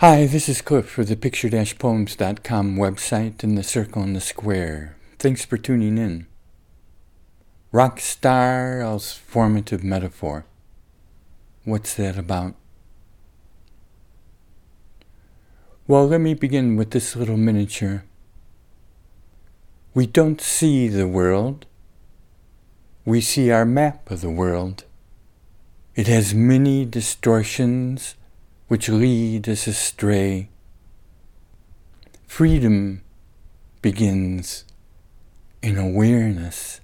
Hi, this is Cliff with the picture-poems.com website and the circle and the square. Thanks for tuning in. Rock star as formative metaphor. What's that about? Well, let me begin with this little miniature. We don't see the world. We see our map of the world. It has many distortions which lead us astray. Freedom begins in awareness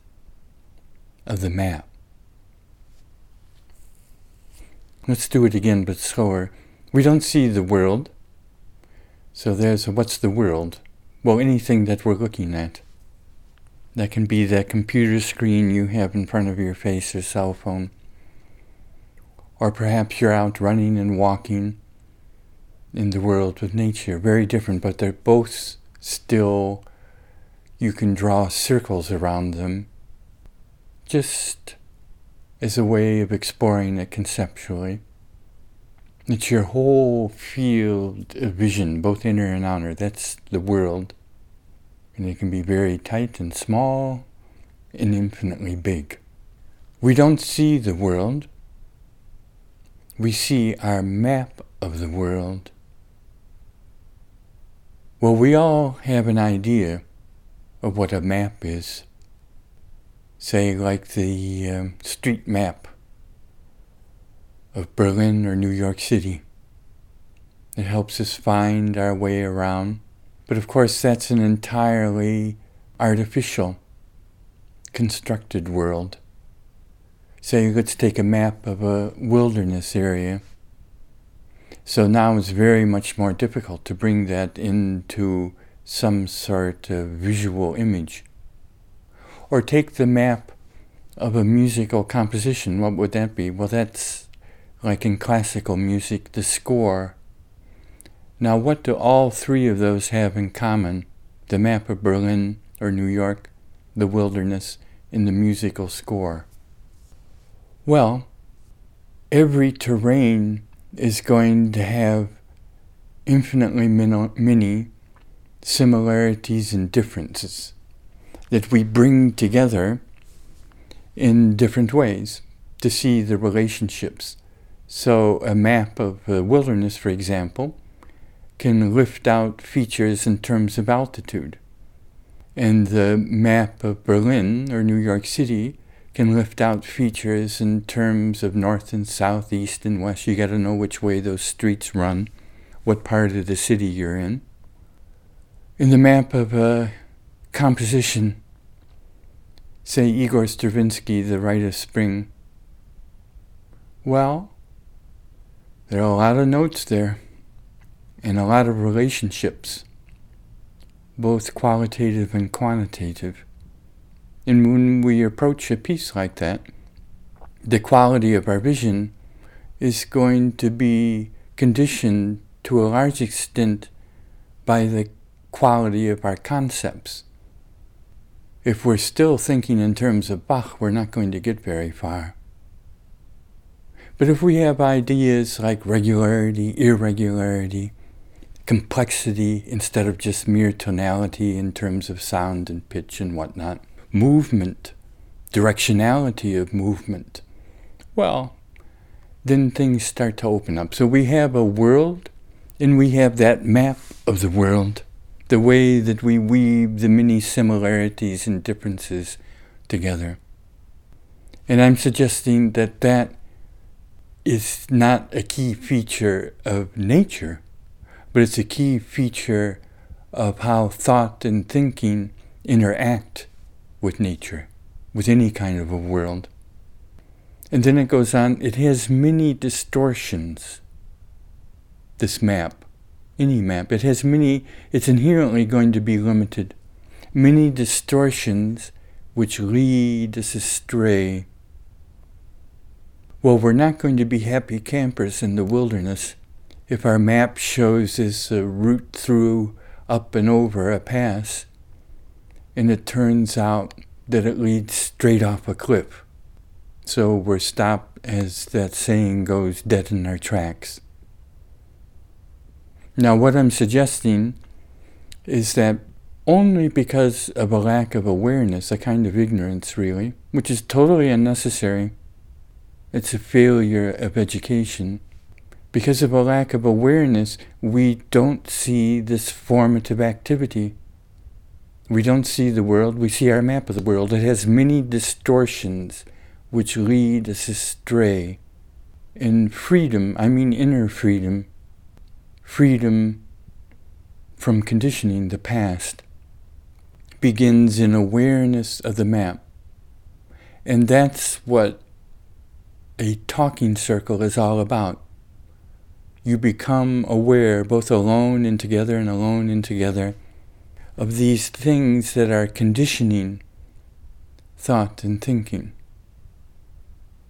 of the map. Let's do it again, but slower. We don't see the world. So there's what's the world? Well, anything that we're looking at. That can be that computer screen you have in front of your face or cell phone. Or perhaps you're out running and walking in the world with nature. Very different, but they're both still, you can draw circles around them just as a way of exploring it conceptually. It's your whole field of vision, both inner and outer. That's the world. And it can be very tight and small and infinitely big. We don't see the world. We see our map of the world. Well, we all have an idea of what a map is. Say, like the street map of Berlin or New York City. It helps us find our way around. But of course, that's an entirely artificial, constructed world. Say, let's take a map of a wilderness area. So now it's very much more difficult to bring that into some sort of visual image. Or take the map of a musical composition. What would that be? Well, that's like in classical music, the score. Now, what do all three of those have in common? The map of Berlin or New York, the wilderness, and the musical score. Well, every terrain is going to have infinitely many similarities and differences that we bring together in different ways to see the relationships. So a map of the wilderness, for example, can lift out features in terms of altitude. And the map of Berlin or New York City can lift out features in terms of north and south, east and west. You got to know which way those streets run, what part of the city you're in. In the map of a composition, say Igor Stravinsky, The Rite of Spring, well, there are a lot of notes there and a lot of relationships, both qualitative and quantitative. And when we approach a piece like that, the quality of our vision is going to be conditioned to a large extent by the quality of our concepts. If we're still thinking in terms of Bach, we're not going to get very far. But if we have ideas like regularity, irregularity, complexity instead of just mere tonality in terms of sound and pitch and whatnot, movement, directionality of movement, well, then things start to open up. So we have a world, and we have that map of the world, the way that we weave the many similarities and differences together. And I'm suggesting that that is not a key feature of nature, but it's a key feature of how thought and thinking interact with nature, with any kind of a world. And then it goes on, it has many distortions, this map, any map. It has many, it's inherently going to be limited. Many distortions which lead us astray. Well, we're not going to be happy campers in the wilderness if our map shows us a route through, up and over a pass, and it turns out that it leads straight off a cliff. So we're stopped, as that saying goes, dead in our tracks. Now, what I'm suggesting is that only because of a lack of awareness, a kind of ignorance, really, which is totally unnecessary, it's a failure of education. Because of a lack of awareness, we don't see this formative activity. We don't see the world, we see our map of the world. It has many distortions which lead us astray. In freedom, I mean inner freedom, freedom from conditioning the past, begins in awareness of the map. And that's what a talking circle is all about. You become aware, both alone and together and alone and together, of these things that are conditioning thought and thinking.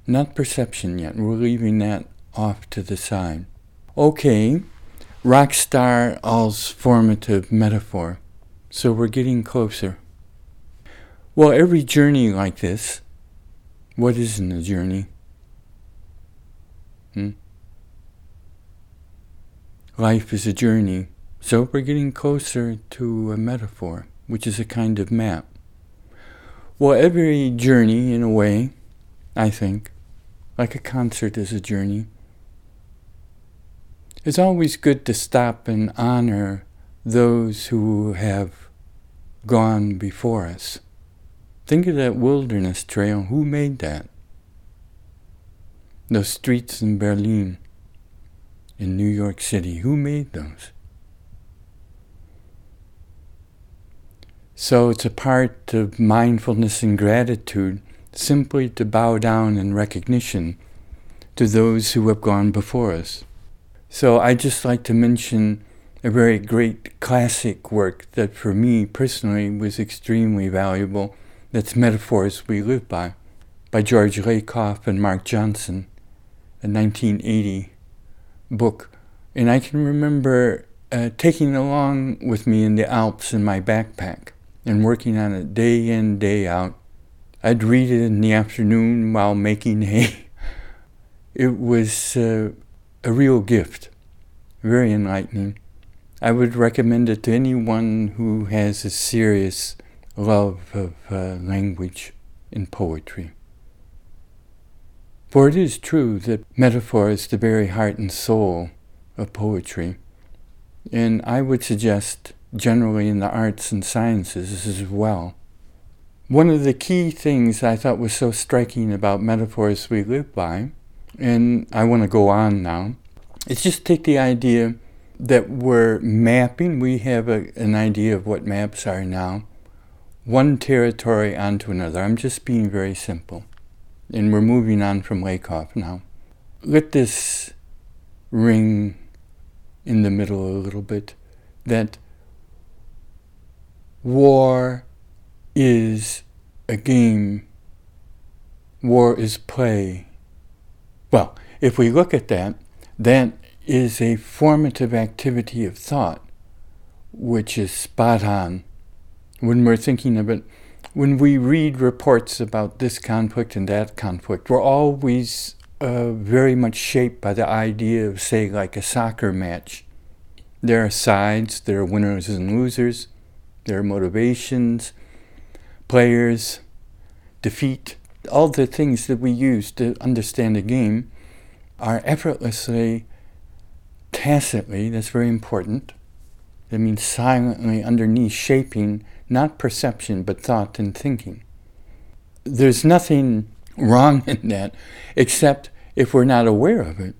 Not perception yet. We're leaving that off to the side. Okay, rock star, all's formative metaphor. So we're getting closer. Well, every journey like this, what isn't a journey? Life is a journey. So we're getting closer to a metaphor, which is a kind of map. Well, every journey, in a way, I think, like a concert is a journey. It's always good to stop and honor those who have gone before us. Think of that wilderness trail. Who made that? Those streets in Berlin, in New York City. Who made those? So it's a part of mindfulness and gratitude simply to bow down in recognition to those who have gone before us. So I just like to mention a very great classic work that for me personally was extremely valuable. That's Metaphors We Live by George Lakoff and Mark Johnson, a 1980 book. And I can remember taking it along with me in the Alps in my backpack, and working on it day in, day out. I'd read it in the afternoon while making hay. It was a real gift, very enlightening. I would recommend it to anyone who has a serious love of language and poetry. For it is true that metaphor is the very heart and soul of poetry. And I would suggest generally in the arts and sciences as well. One of the key things I thought was so striking about Metaphors We Live By, and I want to go on now, is just take the idea that we're mapping, we have an idea of what maps are now, one territory onto another. I'm just being very simple. And we're moving on from Lakoff now. Let this ring in the middle a little bit, that war is a game. War is play. Well, if we look at that, that is a formative activity of thought, which is spot on when we're thinking of it. When we read reports about this conflict and that conflict, we're always very much shaped by the idea of, say, like a soccer match. There are sides, there are winners and losers, there are motivations, players, defeat. All the things that we use to understand a game are effortlessly, tacitly, that's very important, that means silently underneath shaping, not perception, but thought and thinking. There's nothing wrong in that, except if we're not aware of it,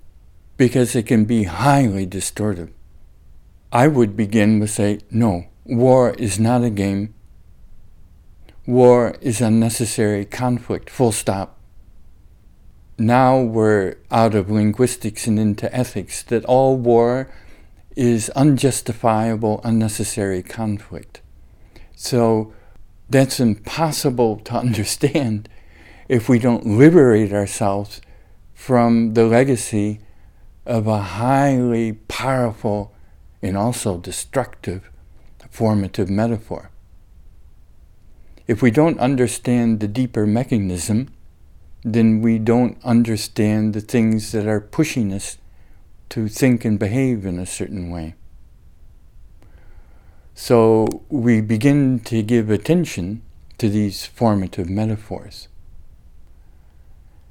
because it can be highly distortive. I would begin with say, no, war is not a game. War is unnecessary conflict, full stop. Now we're out of linguistics and into ethics, that all war is unjustifiable, unnecessary conflict. So that's impossible to understand if we don't liberate ourselves from the legacy of a highly powerful and also destructive formative metaphor. If we don't understand the deeper mechanism, then we don't understand the things that are pushing us to think and behave in a certain way. So we begin to give attention to these formative metaphors.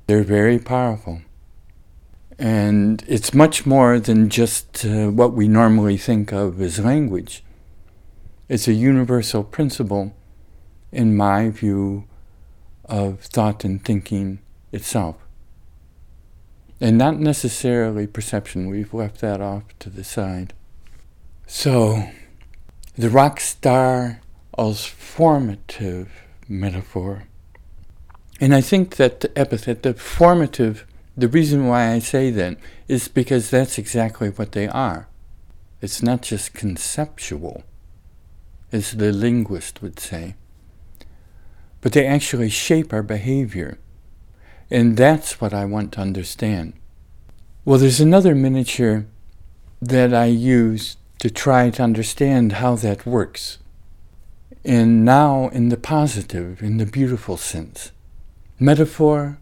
They're very powerful. And it's much more than just what we normally think of as language. It's a universal principle, in my view, of thought and thinking itself. And not necessarily perception. We've left that off to the side. So, the rock star as formative metaphor. And I think that the epithet, the formative, the reason why I say that is because that's exactly what they are. It's not just conceptual, as the linguist would say, but they actually shape our behavior. And that's what I want to understand. Well, there's another miniature that I use to try to understand how that works. And now in the positive, in the beautiful sense. Metaphor,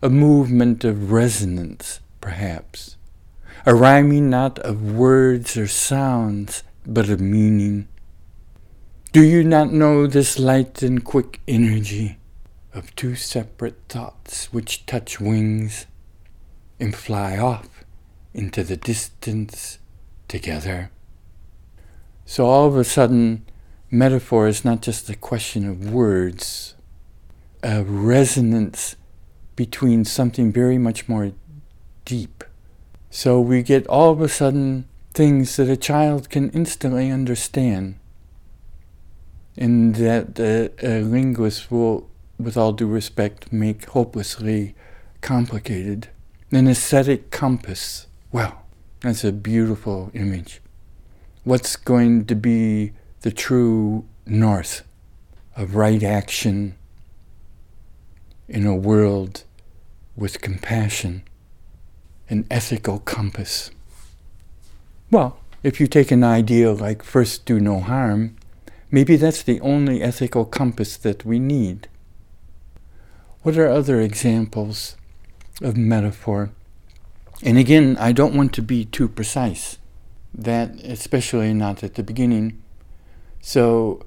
a movement of resonance, perhaps. A rhyming not of words or sounds, but of meaning. Do you not know this light and quick energy of two separate thoughts which touch wings and fly off into the distance together? So all of a sudden, metaphor is not just a question of words, a resonance between something very much more deep. So we get all of a sudden things that a child can instantly understand, and that a linguist will, with all due respect, make hopelessly complicated. An aesthetic compass. Wow, that's a beautiful image. What's going to be the true north of right action in a world with compassion? An ethical compass. Well, if you take an idea like first do no harm, maybe that's the only ethical compass that we need. What are other examples of metaphor? And again, I don't want to be too precise, that especially not at the beginning. So,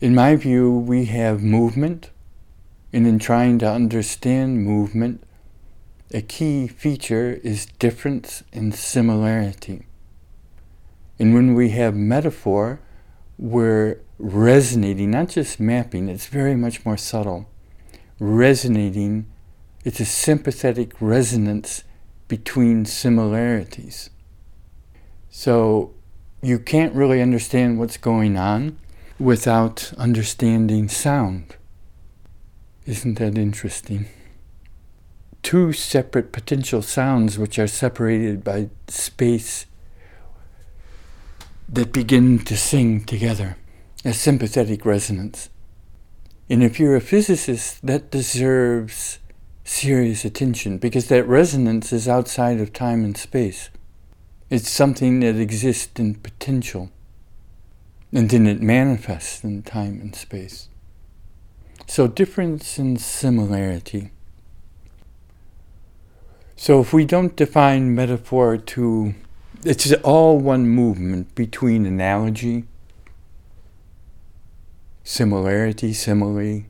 in my view, we have movement, and in trying to understand movement, a key feature is difference and similarity. And when we have metaphor, we're resonating, not just mapping, it's very much more subtle. Resonating, it's a sympathetic resonance between similarities. So you can't really understand what's going on without understanding sound. Isn't that interesting? Two separate potential sounds which are separated by space that begin to sing together, a sympathetic resonance. And if you're a physicist, that deserves serious attention, because that resonance is outside of time and space. It's something that exists in potential, and then it manifests in time and space. So difference and similarity. So if we don't define metaphor to, it's all one movement between analogy, similarity, simile,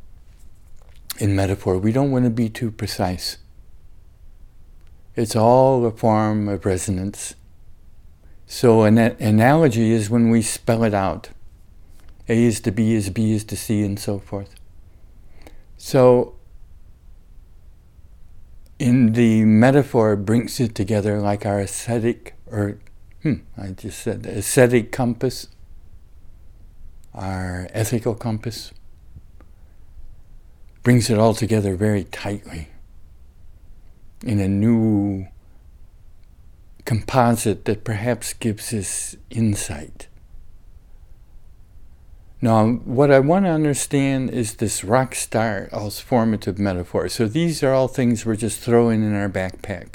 and metaphor. We don't want to be too precise. It's all a form of resonance. So an analogy is when we spell it out. A is to B is B is to C and so forth. So in the metaphor, it brings it together like our aesthetic, aesthetic compass, our ethical compass, brings it all together very tightly in a new composite that perhaps gives us insight. Now, what I want to understand is this rock star as formative metaphor. So these are all things we're just throwing in our backpack.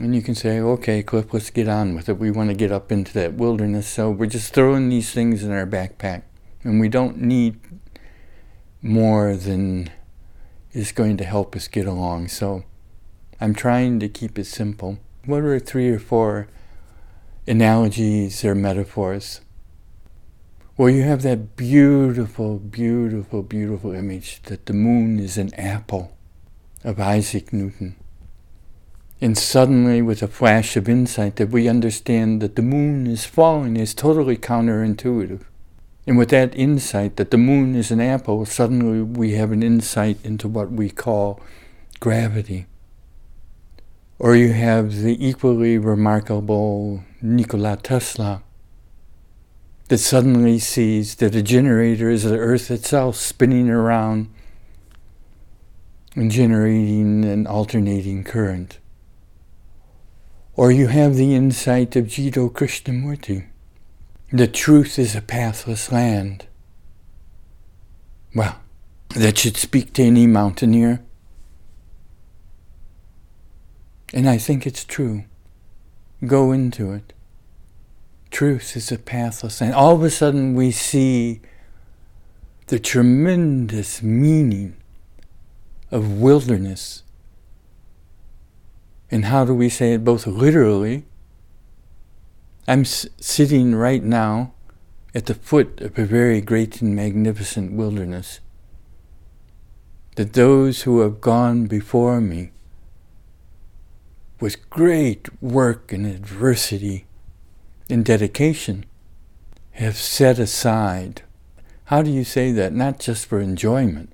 And you can say, okay, Cliff, let's get on with it. We want to get up into that wilderness. So we're just throwing these things in our backpack. And we don't need more than is going to help us get along. So I'm trying to keep it simple. What are three or four analogies or metaphors. Well, you have that beautiful, beautiful, beautiful image that the moon is an apple of Isaac Newton. And suddenly, with a flash of insight, that we understand that the moon is falling is totally counterintuitive. And with that insight that the moon is an apple, suddenly we have an insight into what we call gravity. Or you have the equally remarkable Nikola Tesla, that suddenly sees that a generator is the Earth itself spinning around and generating an alternating current. Or you have the insight of Jiddu Krishnamurti. The truth is a pathless land. Well, that should speak to any mountaineer. And I think it's true. Go into it. Truth is a pathless land. All of a sudden we see the tremendous meaning of wilderness. And how do we say it? Both literally, I'm sitting right now at the foot of a very great and magnificent wilderness, that those who have gone before me with great work and adversity and dedication have set aside, how do you say that? Not just for enjoyment,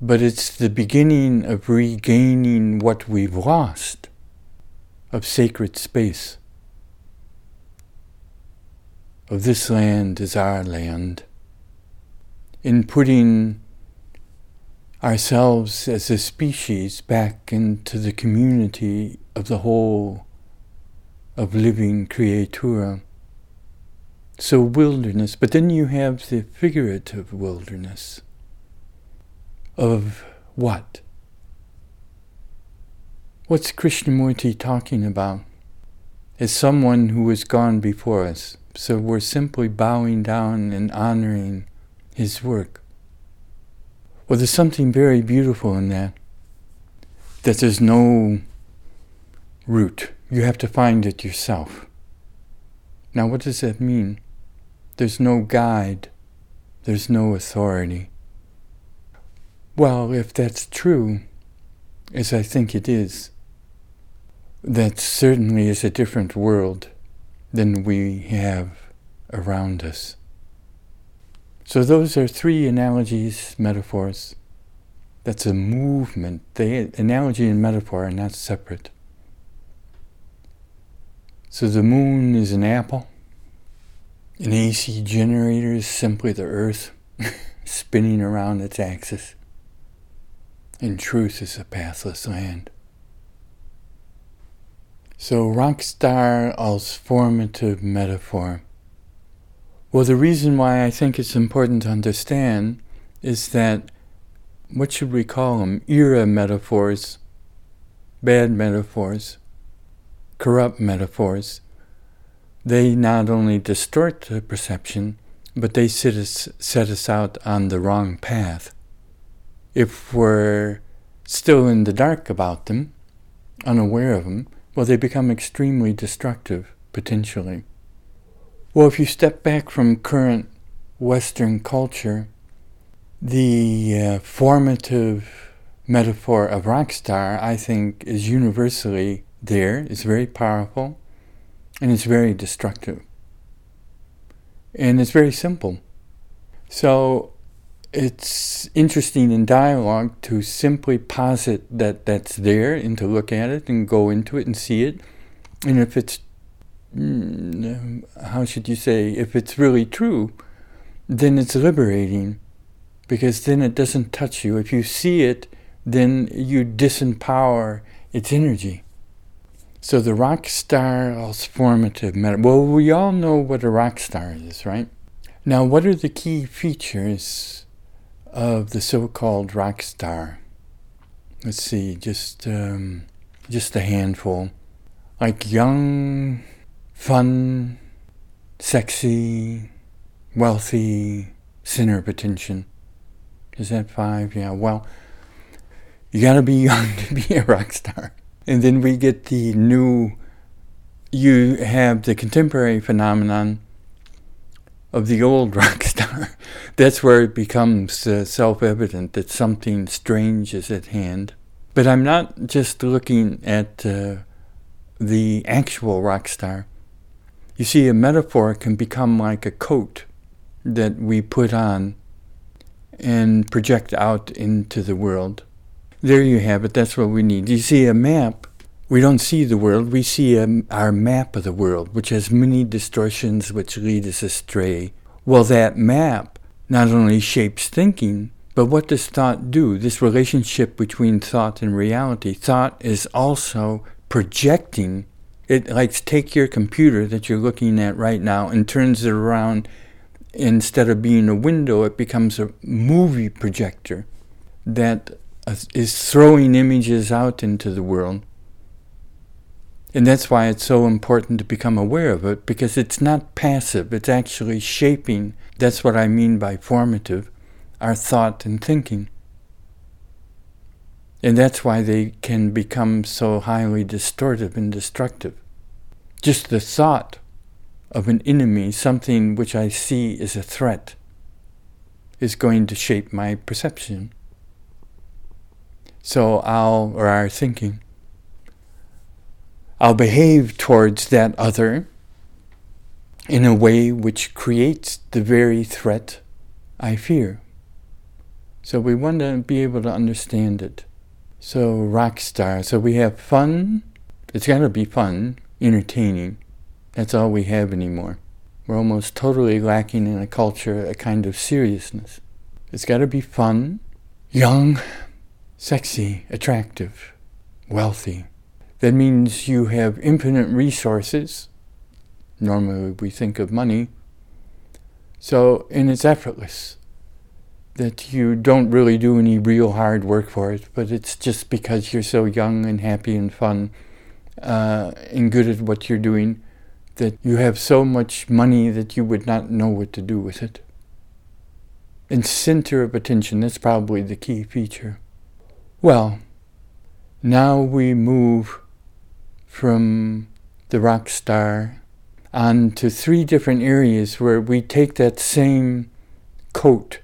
but it's the beginning of regaining what we've lost of sacred space. Of this land is our land. In putting ourselves as a species back into the community of the whole of living creatura. So wilderness, but then you have the figurative wilderness. Of what? What's Krishnamurti talking about? As someone who has gone before us, so we're simply bowing down and honoring his work. Well, there's something very beautiful in that, that there's no root. You have to find it yourself. Now, what does that mean? There's no guide. There's no authority. Well, if that's true, as I think it is, that certainly is a different world than we have around us. So those are three analogies, metaphors. That's a movement. The analogy and metaphor are not separate. So the moon is an apple. An AC generator is simply the Earth spinning around its axis. And truth is a pathless land. So rock star als formative metaphor. Well, the reason why I think it's important to understand is that, what should we call them? Era metaphors, bad metaphors, corrupt metaphors. They not only distort the perception, but they set us out on the wrong path. If we're still in the dark about them, unaware of them, well, they become extremely destructive, potentially. Well, if you step back from current Western culture, the formative metaphor of rock star, I think, is universally there. It's very powerful, and it's very destructive. And it's very simple. So it's interesting in dialogue to simply posit that that's there and to look at it and go into it and see it. And if it's, how should you say, if it's really true, then it's liberating, because then it doesn't touch you. If you see it, then you disempower its energy. So the rock star als formative metaphor. Well, we all know what a rock star is, right? Now, what are the key features of the so-called rock star? Let's see, just a handful. Like young, fun, sexy, wealthy, center of attention. Is that 5? Yeah, well, you gotta be young to be a rock star. And then we get the new you have the contemporary phenomenon of the old rock star. That's where it becomes self-evident that something strange is at hand. But I'm not just looking at the actual rock star. You see, a metaphor can become like a coat that we put on and project out into the world. There you have it. That's what we need. You see, a map, we don't see the world. We see our map of the world, which has many distortions which lead us astray. Well, that map not only shapes thinking, but what does thought do? This relationship between thought and reality. Thought is also projecting. It likes take your computer that you're looking at right now and turns it around. Instead of being a window, it becomes a movie projector that is throwing images out into the world. And that's why it's so important to become aware of it, because it's not passive, it's actually shaping. That's what I mean by formative, our thought and thinking. And that's why they can become so highly distortive and destructive. Just the thought of an enemy, something which I see as a threat, is going to shape my perception. So our thinking. I'll behave towards that other in a way which creates the very threat I fear. So we want to be able to understand it. So rock star. So we have fun. It's got to be fun, entertaining. That's all we have anymore. We're almost totally lacking in a culture, a kind of seriousness. It's got to be fun, young, sexy, attractive, wealthy. That means you have infinite resources. Normally we think of money. So, and it's effortless. That you don't really do any real hard work for it, but it's just because you're so young and happy and fun and good at what you're doing, that you have so much money that you would not know what to do with it. And center of attention, that's probably the key feature. Well, now we move from the rock star on to three different areas where we take that same coat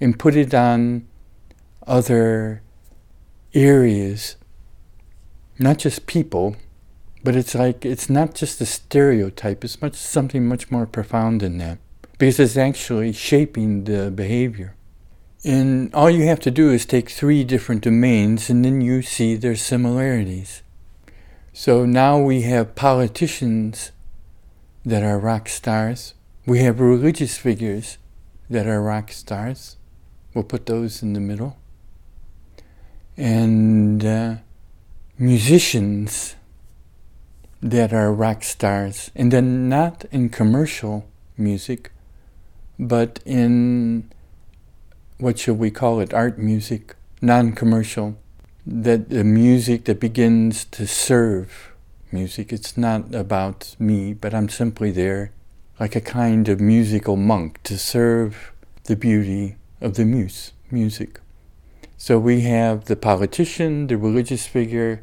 and put it on other areas, not just people, but it's like, it's not just a stereotype, it's something much more profound than that, because it's actually shaping the behavior. And all you have to do is take three different domains, and then you see their similarities. So now we have politicians that are rock stars. We have religious figures that are rock stars. We'll put those in the middle. And musicians that are rock stars, and then not in commercial music, but in, what should we call it, art music, non-commercial, that the music that begins to serve music. It's not about me, but I'm simply there, like a kind of musical monk, to serve the beauty of the music. So we have the politician, the religious figure,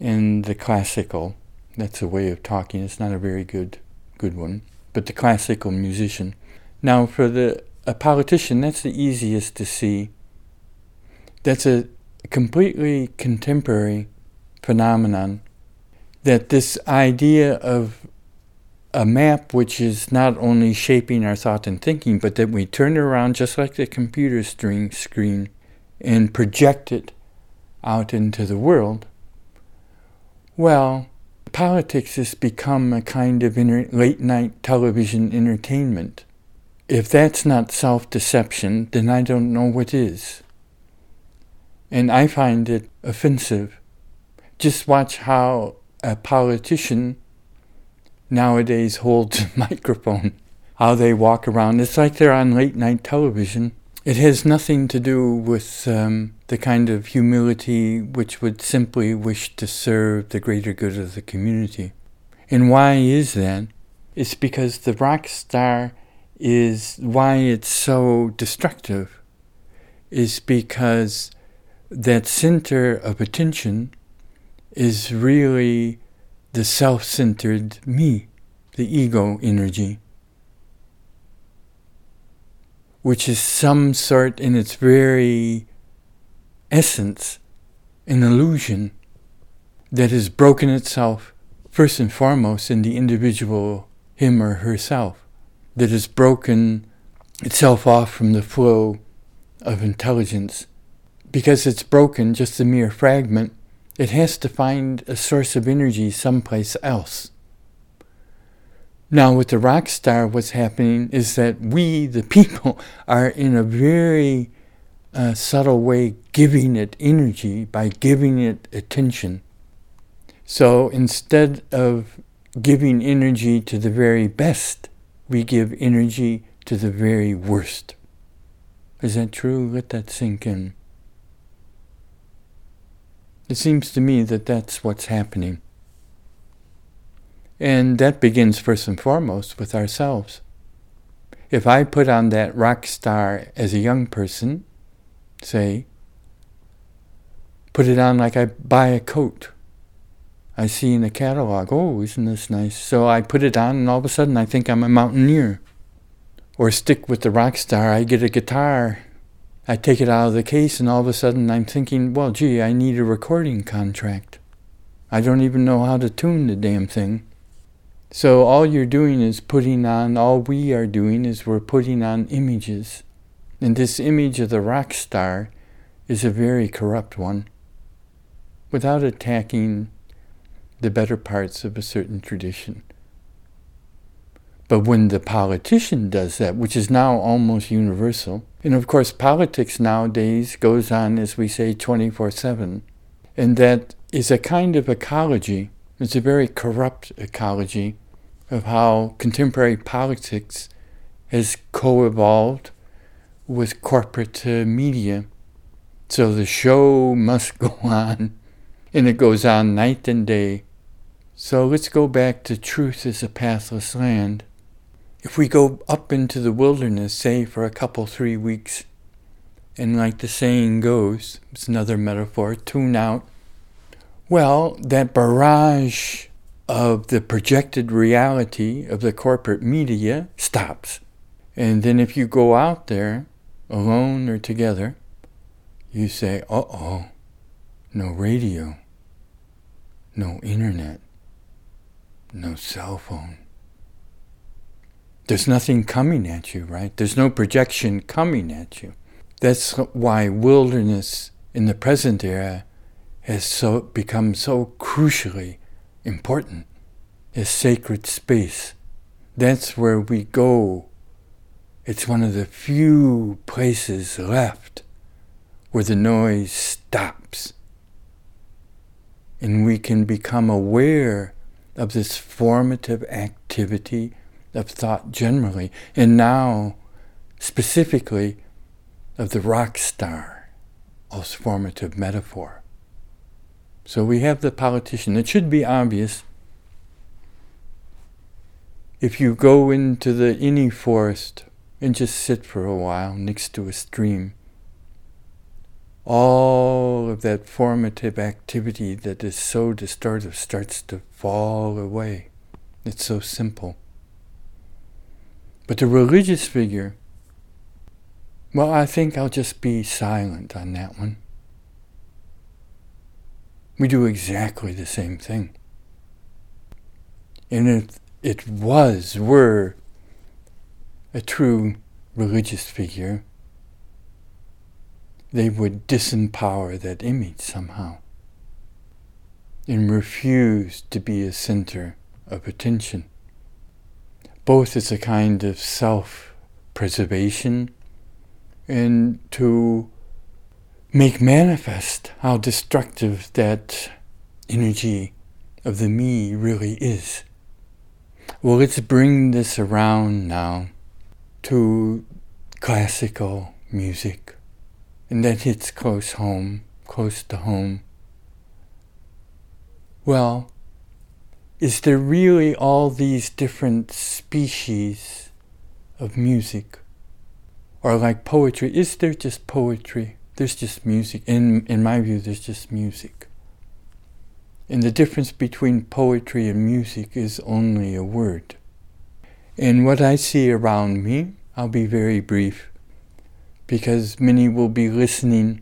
and the classical. That's a way of talking. It's not a very good one. But the classical musician. Now, for a politician, that's the easiest to see. That's a completely contemporary phenomenon. That this idea of a map which is not only shaping our thought and thinking, but that we turn around just like the computer screen and project it out into the world. Well, politics has become a kind of late-night television entertainment. If that's not self-deception, then I don't know what is. And I find it offensive. Just watch how a politician nowadays holds a microphone, how they walk around. It's like they're on late-night television. It has nothing to do with the kind of humility which would simply wish to serve the greater good of the community. And why is that? It's because the rock star is, why it's so destructive, is because that center of attention is really the self-centered me, the ego energy, which is some sort in its very essence, an illusion that has broken itself first and foremost in the individual, him or herself, that has broken itself off from the flow of intelligence. Because it's broken, just a mere fragment, it has to find a source of energy someplace else. Now with the rock star, what's happening is that we, the people, are in a very subtle way giving it energy by giving it attention. So instead of giving energy to the very best, we give energy to the very worst. Is that true? Let that sink in. It seems to me that that's what's happening. And that begins first and foremost with ourselves. If I put on that rock star as a young person, say, put it on like I buy a coat. I see in a catalog, oh, isn't this nice? So I put it on and all of a sudden I think I'm a mountaineer. Or stick with the rock star, I get a guitar. I take it out of the case and all of a sudden I'm thinking, well, gee, I need a recording contract. I don't even know how to tune the damn thing. So all you're doing is putting on, all we are doing is we're putting on images. And this image of the rock star is a very corrupt one, without attacking the better parts of a certain tradition. But when the politician does that, which is now almost universal, and of course politics nowadays goes on, as we say, 24/7, and that is a kind of ecology, it's a very corrupt ecology of how contemporary politics has co-evolved with corporate media. So the show must go on, and it goes on night and day. So let's go back to truth is a pathless land. If we go up into the wilderness, say for a couple, 3 weeks, and like the saying goes, it's another metaphor, tune out, well, that barrage of the projected reality of the corporate media stops. And then if you go out there, alone or together, you say, uh-oh, no radio, no internet, no cell phone. There's nothing coming at you, right? There's no projection coming at you. That's why wilderness in the present era has become so crucially important, as sacred space. That's where we go. It's one of the few places left where the noise stops. And we can become aware of this formative activity of thought generally, and now specifically of the rock star as formative metaphor. So we have the politician. It should be obvious. If you go into any forest and just sit for a while next to a stream, all of that formative activity that is so distortive starts to fall away. It's so simple. But the religious figure, well, I think I'll just be silent on that one. We do exactly the same thing. And if it were a true religious figure, they would disempower that image somehow and refuse to be a center of attention. Both as a kind of self-preservation and to make manifest how destructive that energy of the me really is. Well, let's bring this around now to classical music. And that hits close to home. Well, is there really all these different species of music? Or like poetry, is there just poetry? There's just music. In my view, there's just music. And the difference between poetry and music is only a word. And what I see around me, I'll be very brief, because many will be listening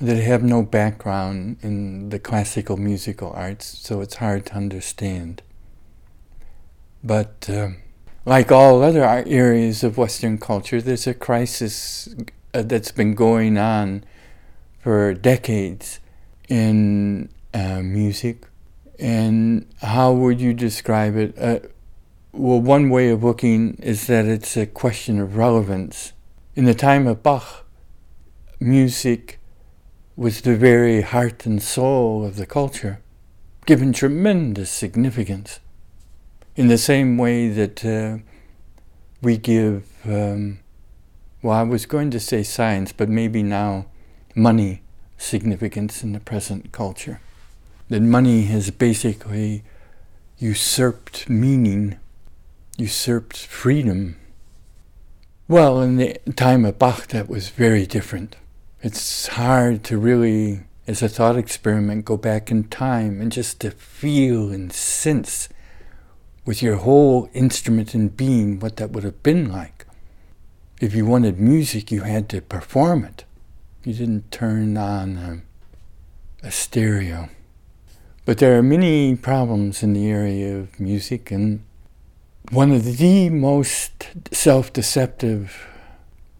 that have no background in the classical musical arts, so it's hard to understand. But like all other areas of Western culture, there's a crisis that's been going on for decades in music. And how would you describe it? Well, one way of looking is that it's a question of relevance. In the time of Bach, music was the very heart and soul of the culture, given tremendous significance. In the same way that we give, well, I was going to say science, but maybe now money significance in the present culture. That money has basically usurped meaning, usurped freedom. Well, in the time of Bach, that was very different. It's hard to really, as a thought experiment, go back in time and just to feel and sense with your whole instrument and being what that would have been like. If you wanted music, you had to perform it. You didn't turn on a stereo. But there are many problems in the area of music, and one of the most self-deceptive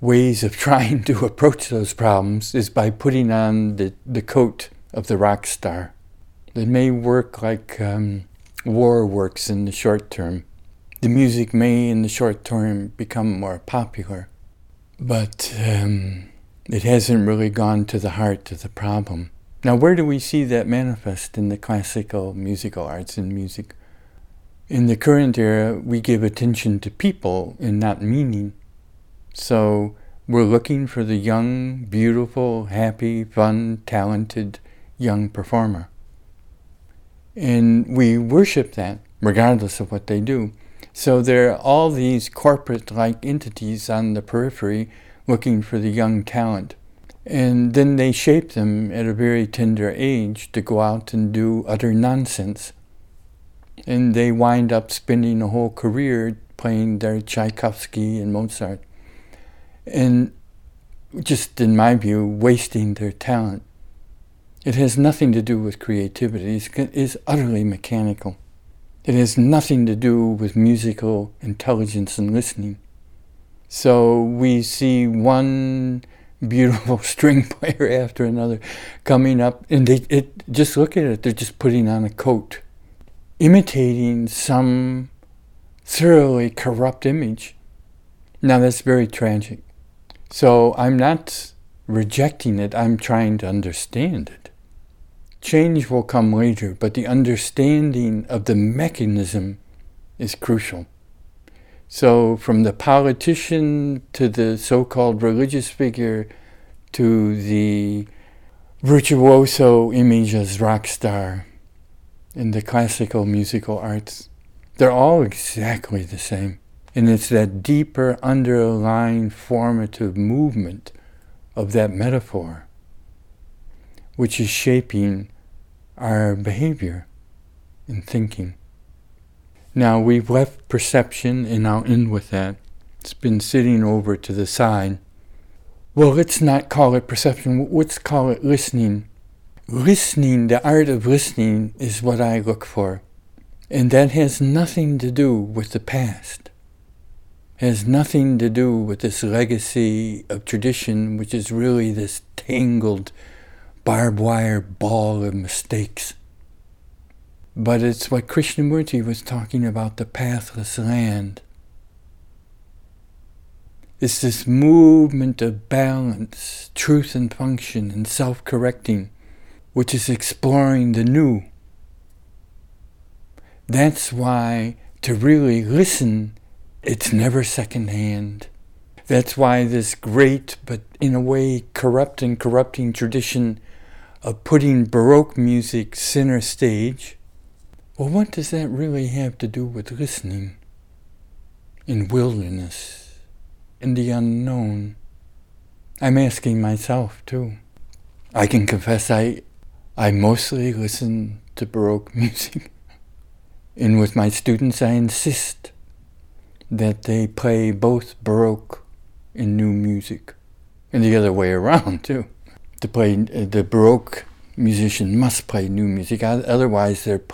ways of trying to approach those problems is by putting on the coat of the rock star. It may work like war works in the short term. The music may, in the short term, become more popular, but it hasn't really gone to the heart of the problem. Now, where do we see that manifest in the classical musical arts and music? In the current era, we give attention to people and not meaning. So we're looking for the young, beautiful, happy, fun, talented young performer. And we worship that, regardless of what they do. So there are all these corporate-like entities on the periphery looking for the young talent. And then they shape them at a very tender age to go out and do utter nonsense. And they wind up spending a whole career playing their Tchaikovsky and Mozart. And just, in my view, wasting their talent. It has nothing to do with creativity. It's utterly mechanical. It has nothing to do with musical intelligence and listening. So we see one beautiful string player after another coming up, and just look at it, they're just putting on a coat, imitating some thoroughly corrupt image. Now that's very tragic. So I'm not rejecting it, I'm trying to understand it. Change will come later, but the understanding of the mechanism is crucial. So from the politician to the so-called religious figure to the virtuoso image as rock star in the classical musical arts, they're all exactly the same. And it's that deeper underlying formative movement of that metaphor which is shaping our behavior and thinking. Now we've left perception, and I'll end with that. It's been sitting over to the side. Well, let's not call it perception, let's call it listening. Listening, the art of listening, is what I look for. And that has nothing to do with the past. Has nothing to do with this legacy of tradition, which is really this tangled barbed wire ball of mistakes. But it's what Krishnamurti was talking about, the pathless land. It's this movement of balance, truth and function, and self-correcting, which is exploring the new. That's why to really listen, it's never secondhand. That's why this great, but in a way corrupt and corrupting tradition of putting Baroque music center stage, well, what does that really have to do with listening in wilderness, in the unknown? I'm asking myself, too. I can confess I I mostly listen to Baroque music. And with my students, I insist that they play both Baroque and new music. And the other way around, too. To play the Baroque musician must play new music. Otherwise, they're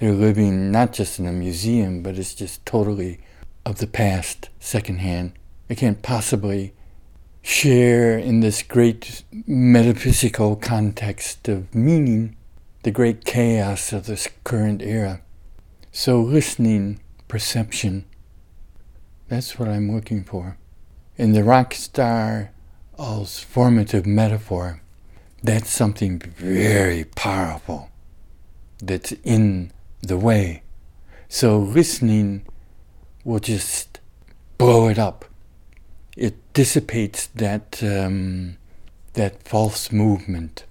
living not just in a museum, but it's just totally of the past, secondhand. They can't possibly share in this great metaphysical context of meaning, the great chaos of this current era. So listening, perception, that's what I'm looking for. In the rock star, all's formative metaphor, that's something very powerful that's in the way. So listening will just blow it up. It dissipates that false movement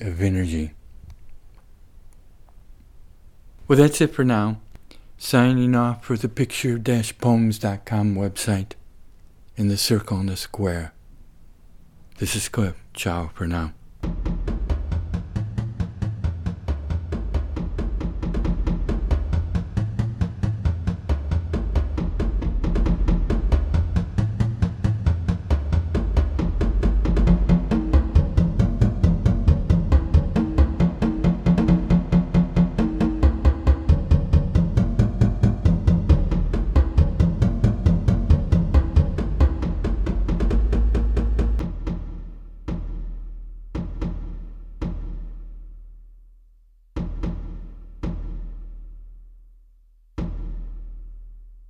of energy. Well, that's it for now. Signing off for the picture-poems.com website in the circle and the square. This is Cliff. Ciao for now.